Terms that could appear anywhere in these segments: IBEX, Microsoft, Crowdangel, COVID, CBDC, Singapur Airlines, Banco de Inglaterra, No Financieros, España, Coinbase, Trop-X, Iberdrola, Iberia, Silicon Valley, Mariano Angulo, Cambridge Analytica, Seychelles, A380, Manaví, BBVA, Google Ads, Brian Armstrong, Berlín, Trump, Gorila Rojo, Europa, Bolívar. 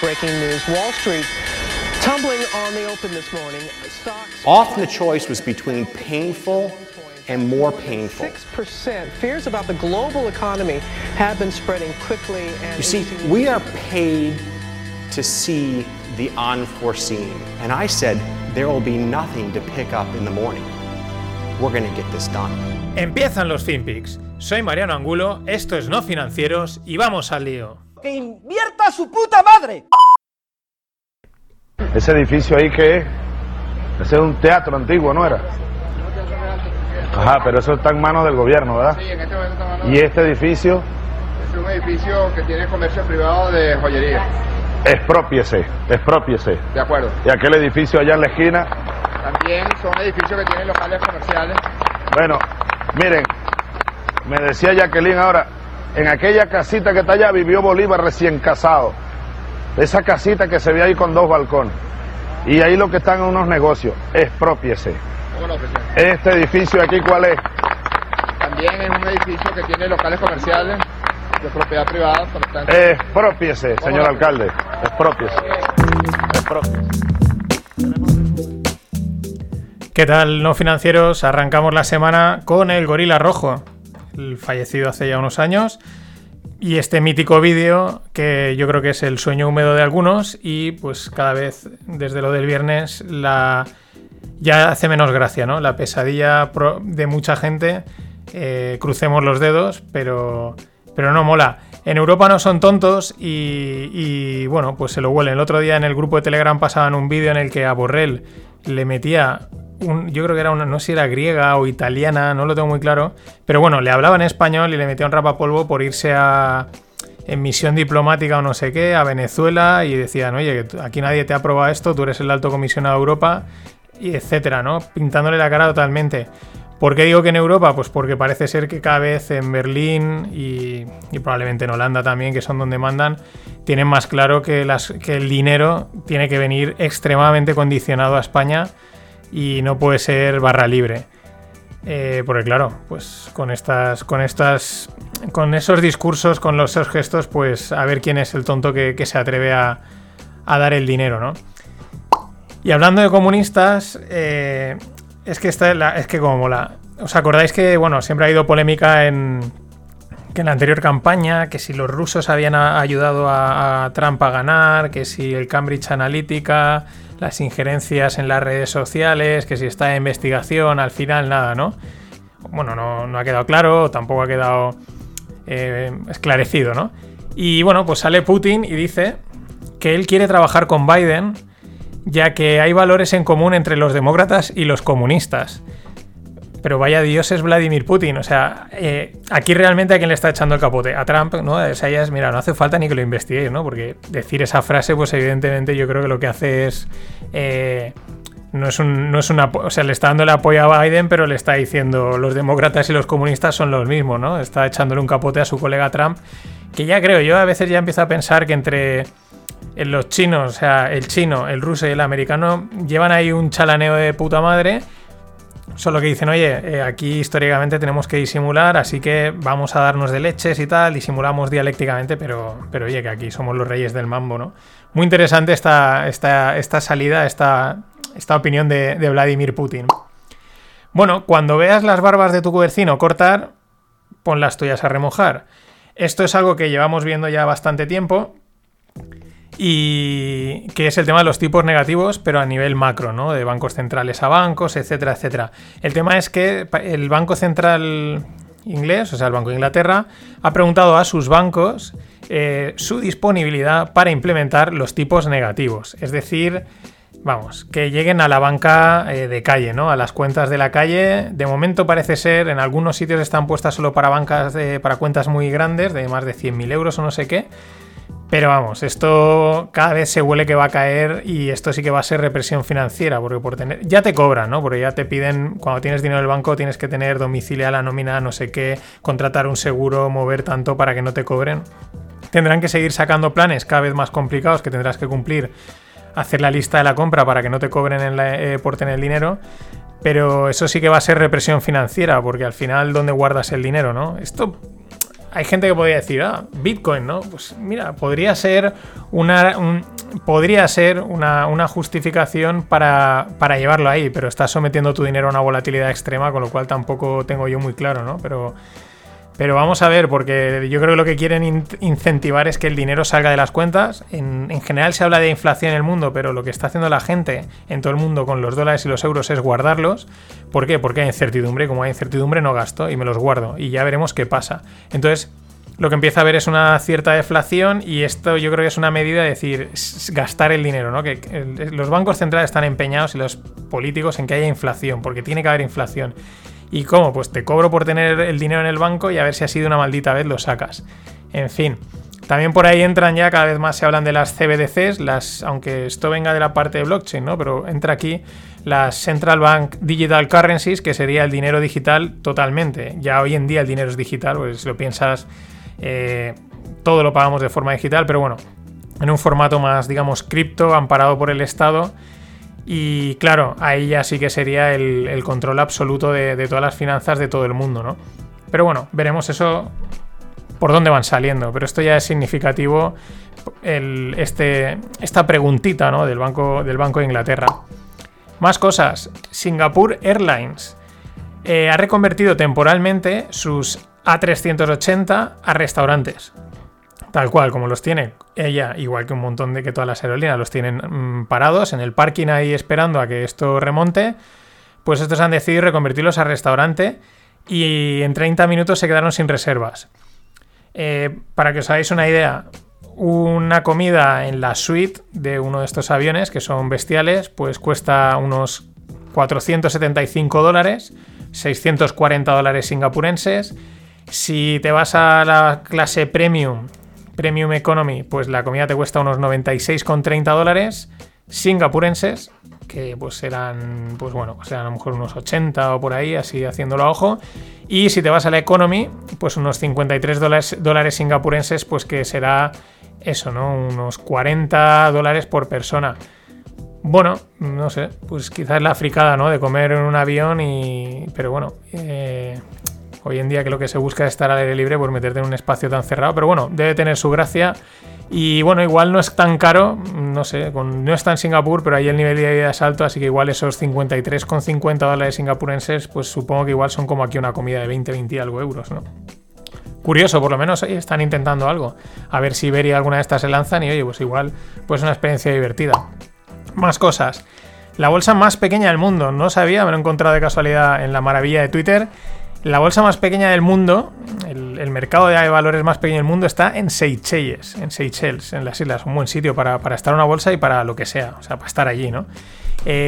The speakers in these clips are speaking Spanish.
Breaking news, Wall Street tumbling on the open this morning. Stocks often the choice was between painful and more painful. 6% fears about the global economy have been spreading quickly. And you see, we are paid to see the unforeseen. And I said, there will be nothing to pick up in the morning. We're gonna get this done. Empiezan los Finpicks. Soy Mariano Angulo, esto es No Financieros y vamos al lío. ¡Que invierta su puta madre! Ese edificio ahí que es. Ese es un teatro antiguo, ¿no era? Ajá, pero eso está en manos del gobierno, ¿verdad? Sí, en este momento está en manos. ¿Y este edificio? Es un edificio que tiene comercio privado de joyería. Expropiese, expropiese. De acuerdo. ¿Y aquel edificio allá en la esquina? También son edificios que tienen locales comerciales. Bueno, miren, me decía Jacqueline ahora, en aquella casita que está allá vivió Bolívar recién casado. Esa casita que se ve ahí con dos balcones. Y ahí lo que están en unos negocios, expropiese. Bueno, presidente. Este edificio aquí, ¿cuál es? También es un edificio que tiene locales comerciales de propiedad privada. Por tanto... Expropiese, señor alcalde. Expropiese. ¿Qué tal, no financieros? Arrancamos la semana con el Gorila Rojo, el fallecido hace ya unos años, y este mítico vídeo que yo creo que es el sueño húmedo de algunos y pues cada vez desde lo del viernes ya hace menos gracia, ¿no? La pesadilla de mucha gente, crucemos los dedos, pero no mola. En Europa no son tontos y bueno, pues se lo huelen. El otro día en el grupo de Telegram pasaban un vídeo en el que a Borrell le metía... yo creo que era una, no sé si era griega o italiana, no lo tengo muy claro, pero bueno, le hablaba en español y le metía un rapapolvo por irse en misión diplomática o no sé qué, a Venezuela, y decían, oye, aquí nadie te ha aprobado esto, tú eres el alto comisionado de Europa, y etcétera, ¿no? Pintándole la cara totalmente. ¿Por qué digo que en Europa? Pues porque parece ser que cada vez en Berlín y probablemente en Holanda también, que son donde mandan, tienen más claro que el dinero tiene que venir extremadamente condicionado a España y no puede ser barra libre. Porque claro, pues con esos discursos, con esos gestos, pues a ver quién es el tonto que se atreve a dar el dinero, ¿no? Y hablando de comunistas, es que como mola. ¿Os acordáis que, bueno, siempre ha habido polémica en la anterior campaña, que si los rusos habían ayudado a Trump a ganar, que si el Cambridge Analytica, las injerencias en las redes sociales, que si está en investigación, al final nada, ¿no? Bueno, no ha quedado claro, tampoco ha quedado esclarecido, ¿no? Y bueno, pues sale Putin y dice que él quiere trabajar con Biden, ya que hay valores en común entre los demócratas y los comunistas. Pero vaya Dios, es Vladimir Putin. O sea, aquí realmente a quién le está echando el capote. A Trump, ¿no? O sea, ya es, mira, no hace falta ni que lo investiguéis, ¿no? Porque decir esa frase, pues evidentemente yo creo que lo que hace es... o sea, le está dando el apoyo a Biden, pero le está diciendo los demócratas y los comunistas son los mismos, ¿no? Está echándole un capote a su colega Trump, que ya creo, yo a veces ya empiezo a pensar que entre... los chinos, o sea, el chino, el ruso y el americano llevan ahí un chalaneo de puta madre. Solo que dicen, oye, aquí históricamente tenemos que disimular, así que vamos a darnos de leches y tal, disimulamos dialécticamente, pero oye, que aquí somos los reyes del mambo, ¿no? Muy interesante esta salida, esta opinión de Vladimir Putin. Bueno, cuando veas las barbas de tu vecino cortar, pon las tuyas a remojar. Esto es algo que llevamos viendo ya bastante tiempo, y que es el tema de los tipos negativos, pero a nivel macro, ¿no? De bancos centrales a bancos, etcétera, etcétera. El tema es que el Banco Central inglés, o sea, el Banco de Inglaterra, ha preguntado a sus bancos su disponibilidad para implementar los tipos negativos. Es decir, vamos, que lleguen a la banca de calle, ¿no? A las cuentas de la calle. De momento parece ser, en algunos sitios están puestas solo para para cuentas muy grandes, de más de 100.000 euros o no sé qué. Pero vamos, esto cada vez se huele que va a caer y esto sí que va a ser represión financiera, porque ya te cobran, ¿no? Porque ya te piden, cuando tienes dinero en el banco tienes que tener domicilio a la nómina, no sé qué, contratar un seguro, mover tanto para que no te cobren. Tendrán que seguir sacando planes cada vez más complicados que tendrás que cumplir, hacer la lista de la compra para que no te cobren por tener dinero. Pero eso sí que va a ser represión financiera, porque al final, ¿dónde guardas el dinero, no? Esto... hay gente que podría decir, Bitcoin, ¿no? Pues mira, podría ser una justificación para llevarlo ahí, pero estás sometiendo tu dinero a una volatilidad extrema, con lo cual tampoco tengo yo muy claro, ¿no? Pero vamos a ver, porque yo creo que lo que quieren incentivar es que el dinero salga de las cuentas. En general se habla de inflación en el mundo, pero lo que está haciendo la gente en todo el mundo con los dólares y los euros es guardarlos. ¿Por qué? Porque hay incertidumbre. Como hay incertidumbre, no gasto y me los guardo y ya veremos qué pasa. Entonces, lo que empieza a haber es una cierta deflación, y esto yo creo que es una medida de decir, gastar el dinero, ¿no? Que los bancos centrales están empeñados, y los políticos, en que haya inflación, porque tiene que haber inflación. ¿Y cómo? Pues te cobro por tener el dinero en el banco y a ver si así de una maldita vez lo sacas. En fin, también por ahí entran ya, cada vez más se hablan de las CBDCs, aunque esto venga de la parte de blockchain, ¿no? Pero entra aquí las Central Bank Digital Currencies, que sería el dinero digital totalmente. Ya hoy en día el dinero es digital, pues si lo piensas, todo lo pagamos de forma digital, pero bueno, en un formato más, digamos, cripto, amparado por el Estado. Y claro, ahí ya sí que sería el control absoluto de todas las finanzas de todo el mundo, ¿no? Pero bueno, veremos eso por dónde van saliendo. Pero esto ya es significativo, esta preguntita, ¿no? Del Banco de Inglaterra. Más cosas. Singapur Airlines ha reconvertido temporalmente sus A380 a restaurantes. Tal cual, como los tiene ella, igual que un montón de que todas las aerolíneas los tienen parados en el parking ahí esperando a que esto remonte, pues estos han decidido reconvertirlos a restaurante, y en 30 minutos se quedaron sin reservas. Para que os hagáis una idea, una comida en la suite de uno de estos aviones, que son bestiales, pues cuesta unos $475, $640 singapurenses. Si te vas a la clase Premium Economy, pues la comida te cuesta unos $96,30 singapurenses, que pues serán, a lo mejor unos 80 o por ahí, así haciéndolo a ojo. Y si te vas a la Economy, pues unos $53 singapurenses, pues que será eso, ¿no? Unos $40 por persona. Bueno, no sé, pues quizás la fricada, ¿no? De comer en un avión y... Pero bueno... Hoy en día que lo que se busca es estar al aire libre, pues meterte en un espacio tan cerrado. Pero bueno, debe tener su gracia. Y bueno, igual no es tan caro, no sé, no está en Singapur, pero ahí el nivel de vida es alto, así que igual esos $53,50 singapurenses, pues supongo que igual son como aquí una comida de 20 y algo euros, ¿no? Curioso, por lo menos están intentando algo. A ver si Iberia alguna de estas se lanzan y oye, pues igual, pues una experiencia divertida. Más cosas. La bolsa más pequeña del mundo. No sabía, me lo he encontrado de casualidad en la maravilla de Twitter. La bolsa más pequeña del mundo, el mercado de valores más pequeño del mundo, está en Seychelles, en las islas. Un buen sitio para estar una bolsa y para lo que sea, o sea, para estar allí, ¿no?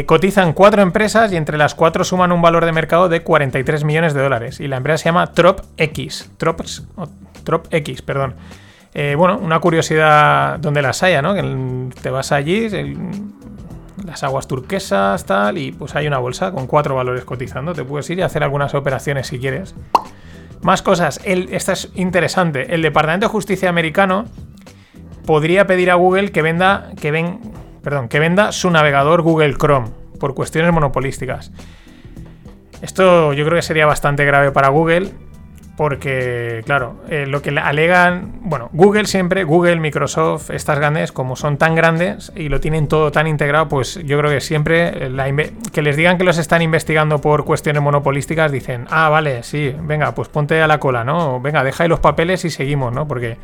Cotizan 4 empresas y entre las 4 suman un valor de mercado de $43 millones. Y la empresa se llama Trop X. Bueno, una curiosidad donde las haya, ¿no? Que te vas allí... Las aguas turquesas, tal, y pues hay una bolsa con 4 valores cotizando. Te puedes ir y hacer algunas operaciones si quieres. Más cosas. Esta es interesante. El Departamento de Justicia americano podría pedir a Google que venda su navegador Google Chrome por cuestiones monopolísticas. Esto yo creo que sería bastante grave para Google. Porque, claro, lo que alegan... Bueno, Google, Microsoft, estas grandes, como son tan grandes y lo tienen todo tan integrado, pues yo creo que siempre que les digan que los están investigando por cuestiones monopolísticas, dicen, vale, sí, venga, pues ponte a la cola, ¿no? Venga, deja ahí los papeles y seguimos, ¿no? Porque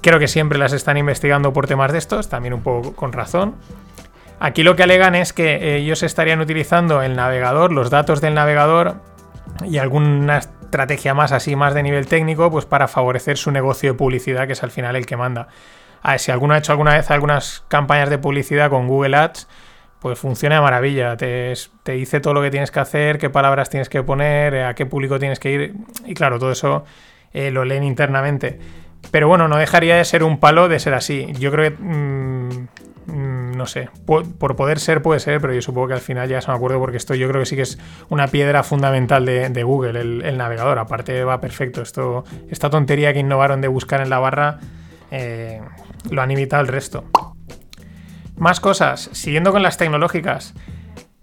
creo que siempre las están investigando por temas de estos, también un poco con razón. Aquí lo que alegan es que ellos estarían utilizando el navegador, los datos del navegador y algunas... estrategia más de nivel técnico, pues para favorecer su negocio de publicidad, que es al final el que manda. A ver, si alguno ha hecho alguna vez algunas campañas de publicidad con Google Ads, pues funciona de maravilla. Te dice todo lo que tienes que hacer, qué palabras tienes que poner, a qué público tienes que ir, y claro, todo eso lo leen internamente. Pero bueno, no dejaría de ser un palo de ser así. Yo creo que... no sé, por poder ser puede ser, pero yo supongo que al final ya se me acuerdo, porque esto yo creo que sí que es una piedra fundamental de Google, el navegador. Aparte va perfecto. Esta tontería que innovaron de buscar en la barra lo han imitado el resto. Más cosas, siguiendo con las tecnológicas.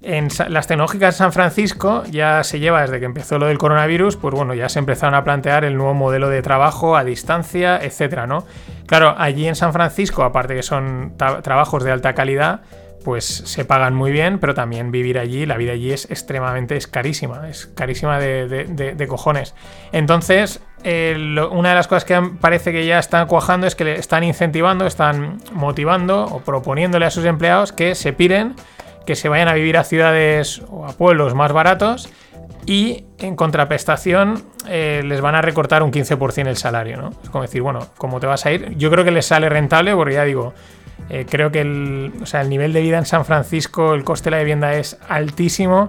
En las tecnológicas de San Francisco ya se lleva desde que empezó lo del coronavirus, pues bueno, ya se empezaron a plantear el nuevo modelo de trabajo a distancia, etcétera, ¿no? Claro, allí en San Francisco, aparte que son trabajos de alta calidad, pues se pagan muy bien, pero también vivir allí, la vida allí es carísima, de cojones. Entonces, una de las cosas que parece que ya están cuajando es que le están incentivando, están motivando o proponiéndole a sus empleados que se piren, que se vayan a vivir a ciudades o a pueblos más baratos y en contraprestación les van a recortar un 15% el salario, ¿no? Es como decir, bueno, ¿cómo te vas a ir? Yo creo que les sale rentable porque ya digo, creo que el nivel de vida en San Francisco, el coste de la vivienda es altísimo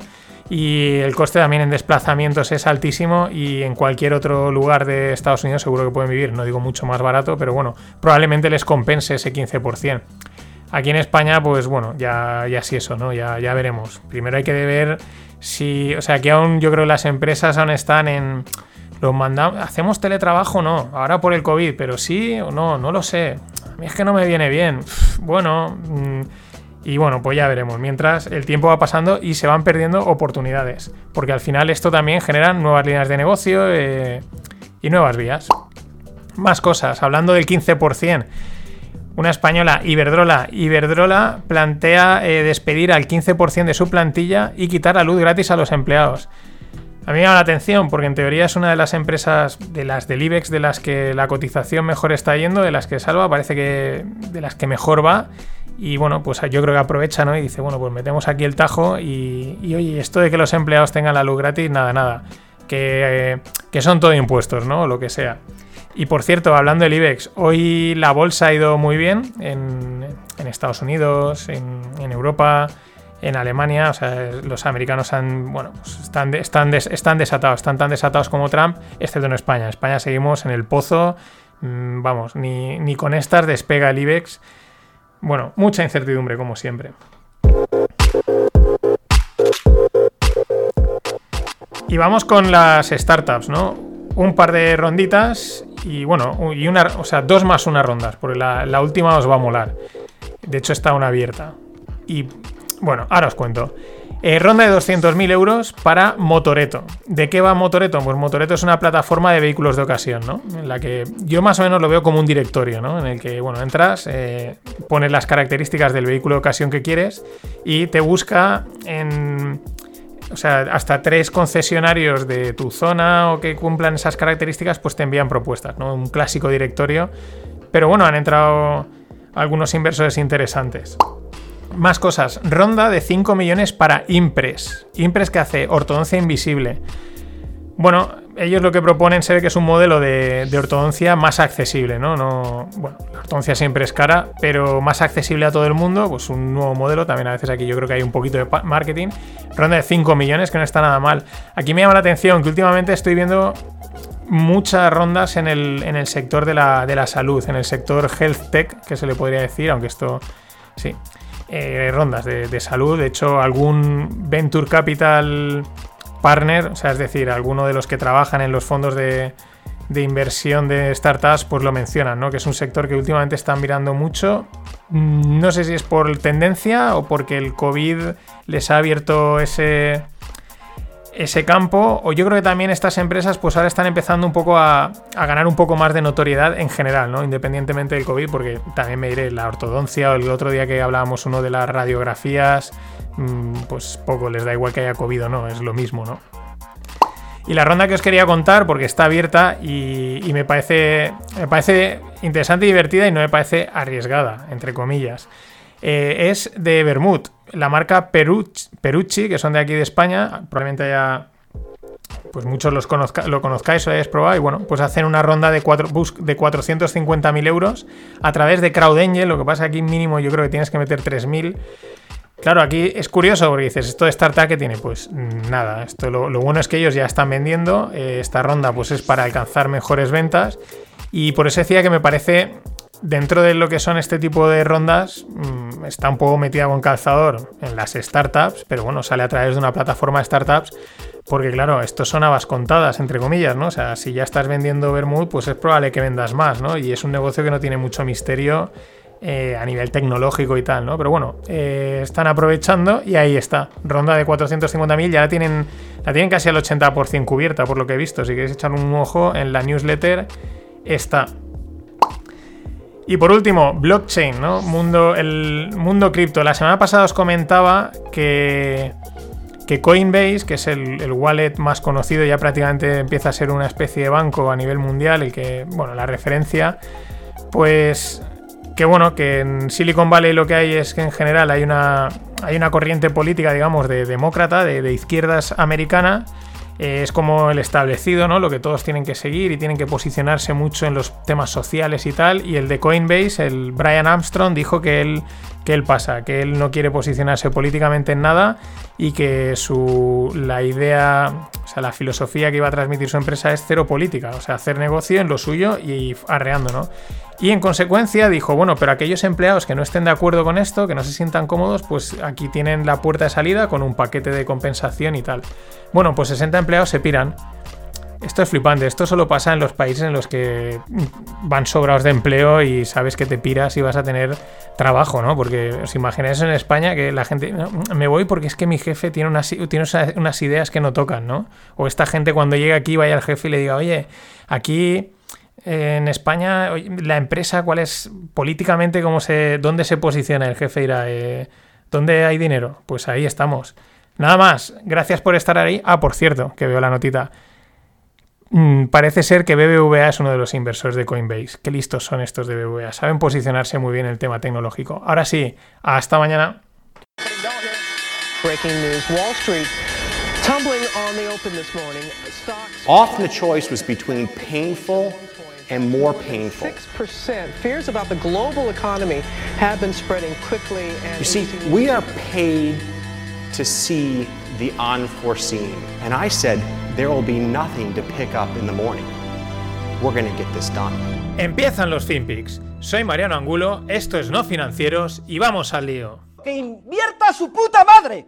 y el coste también en desplazamientos es altísimo y en cualquier otro lugar de Estados Unidos seguro que pueden vivir, no digo mucho más barato, pero bueno, probablemente les compense ese 15%. Aquí en España, pues bueno, ya sí eso, ¿no? Ya veremos. Primero hay que ver si... O sea, que aún yo creo que las empresas aún están en... Los mandamos... ¿Hacemos teletrabajo? No. Ahora por el COVID, pero sí o no, no lo sé. A mí es que no me viene bien. Bueno... Y bueno, pues ya veremos. Mientras el tiempo va pasando y se van perdiendo oportunidades. Porque al final esto también genera nuevas líneas de negocio y nuevas vías. Más cosas. Hablando del 15%. Una española, Iberdrola plantea despedir al 15% de su plantilla y quitar la luz gratis a los empleados. A mí me llama la atención porque en teoría es una de las empresas de las del IBEX de las que la cotización mejor está yendo, de las que salva, parece que de las que mejor va. Y bueno, pues yo creo que aprovecha, ¿no? Y dice, bueno, pues metemos aquí el tajo y oye, esto de que los empleados tengan la luz gratis, nada. Que son todo impuestos, ¿no? O lo que sea. Y por cierto, hablando del IBEX, hoy la bolsa ha ido muy bien en Estados Unidos, en Europa, en Alemania. O sea, los americanos están desatados, están tan desatados como Trump, excepto en España. En España seguimos en el pozo, vamos, ni con estas despega el IBEX. Bueno, mucha incertidumbre como siempre. Y vamos con las startups, ¿no? Un par de ronditas... Y bueno, dos más una rondas, porque la última os va a molar. De hecho, está una abierta. Y bueno, ahora os cuento. Ronda de 200.000 euros para Motoreto. ¿De qué va Motoreto? Pues Motoreto es una plataforma de vehículos de ocasión, ¿no? En la que yo más o menos lo veo como un directorio, ¿no? En el que, bueno, entras, pones las características del vehículo de ocasión que quieres y te busca en... O sea, hasta 3 concesionarios de tu zona o que cumplan esas características, pues te envían propuestas, ¿no? Un clásico directorio. Pero bueno, han entrado algunos inversores interesantes. Más cosas. Ronda de 5 millones para Impress. Impress, que hace ortodoncia invisible. Bueno, ellos lo que proponen se ve que es un modelo de ortodoncia más accesible, ¿no? La ortodoncia siempre es cara, pero más accesible a todo el mundo, pues un nuevo modelo. También a veces aquí yo creo que hay un poquito de marketing. Ronda de 5 millones, que no está nada mal. Aquí me llama la atención que últimamente estoy viendo muchas rondas en el sector de la salud, en el sector health tech, que se le podría decir, aunque esto... Sí, rondas de salud. De hecho, algún venture capital... partner, o sea, es decir, alguno de los que trabajan en los fondos de inversión de startups, pues lo mencionan, ¿no? Que es un sector que últimamente están mirando mucho. No sé si es por tendencia o porque el COVID les ha abierto ese campo, o yo creo que también estas empresas pues ahora están empezando un poco a ganar un poco más de notoriedad en general, ¿no? Independientemente del COVID, porque también me diré la ortodoncia o el otro día que hablábamos uno de las radiografías, pues poco les da igual que haya COVID o no, es lo mismo, ¿no? Y la ronda que os quería contar, porque está abierta y me parece interesante y divertida y no me parece arriesgada, entre comillas. Es de Bermud, la marca Perucci, que son de aquí de España, probablemente haya, pues muchos lo conozcáis o lo hayáis probado, y bueno, pues hacen una ronda de 450.000 euros a través de Crowdangel. Lo que pasa aquí mínimo yo creo que tienes que meter 3.000. Claro, aquí es curioso porque dices, esto de startup que tiene, pues nada, esto lo bueno es que ellos ya están vendiendo, esta ronda pues es para alcanzar mejores ventas, y por eso decía que me parece... Dentro de lo que son este tipo de rondas, está un poco metida con calzador en las startups, pero bueno, sale a través de una plataforma de startups, porque claro, estos son habas contadas, entre comillas, ¿no? O sea, si ya estás vendiendo vermut, pues es probable que vendas más, ¿no? Y es un negocio que no tiene mucho misterio a nivel tecnológico y tal, ¿no? Pero bueno, están aprovechando y ahí está. Ronda de 450.000, ya la tienen casi al 80% cubierta, por lo que he visto. Si queréis echar un ojo en la newsletter, está. Y por último, blockchain, ¿no? El mundo cripto. La semana pasada os comentaba que Coinbase, que es el wallet más conocido, ya prácticamente empieza a ser una especie de banco a nivel mundial, el que, bueno, la referencia, pues... Que bueno, que en Silicon Valley lo que hay es que en general hay una corriente política, digamos, de demócrata, de izquierdas americana. Es como el establecido, ¿no? Lo que todos tienen que seguir y tienen que posicionarse mucho en los temas sociales y tal. Y el de Coinbase, el Brian Armstrong, dijo que él pasa, que él no quiere posicionarse políticamente en nada y que la idea, o sea, la filosofía que iba a transmitir su empresa es cero política, o sea, hacer negocio en lo suyo y arreando, ¿no? Y en consecuencia dijo, bueno, pero aquellos empleados que no estén de acuerdo con esto, que no se sientan cómodos, pues aquí tienen la puerta de salida con un paquete de compensación y tal. Bueno, pues 60 empleados se piran. Esto es flipante, esto solo pasa en los países en los que van sobrados de empleo y sabes que te piras y vas a tener trabajo, ¿no? Porque os imagináis en España que la gente... No, me voy porque es que mi jefe tiene unas ideas que no tocan, ¿no? O esta gente cuando llega aquí vaya al jefe y le diga, oye, aquí... En España, la empresa, ¿cuál es políticamente dónde se posiciona? El jefe irá, ¿dónde hay dinero? Pues ahí estamos. Nada más, gracias por estar ahí. Ah, por cierto, que veo la notita. Parece ser que BBVA es uno de los inversores de Coinbase. Qué listos son estos de BBVA. Saben posicionarse muy bien en el tema tecnológico. Ahora sí, hasta mañana. Breaking news, Wall Street. Tumbling on the open this morning. Stocks... Often the choice was between painful and more painful. 6%. Fears about the global economy have been spreading quickly. And you see, we are paid to see the unforeseen. And I said, there will be nothing to pick up in the morning. We're going to get this done. Empiezan los Finpicks. Soy Mariano Angulo, esto es No Financieros y vamos al lío. ¡Que invierta su puta madre!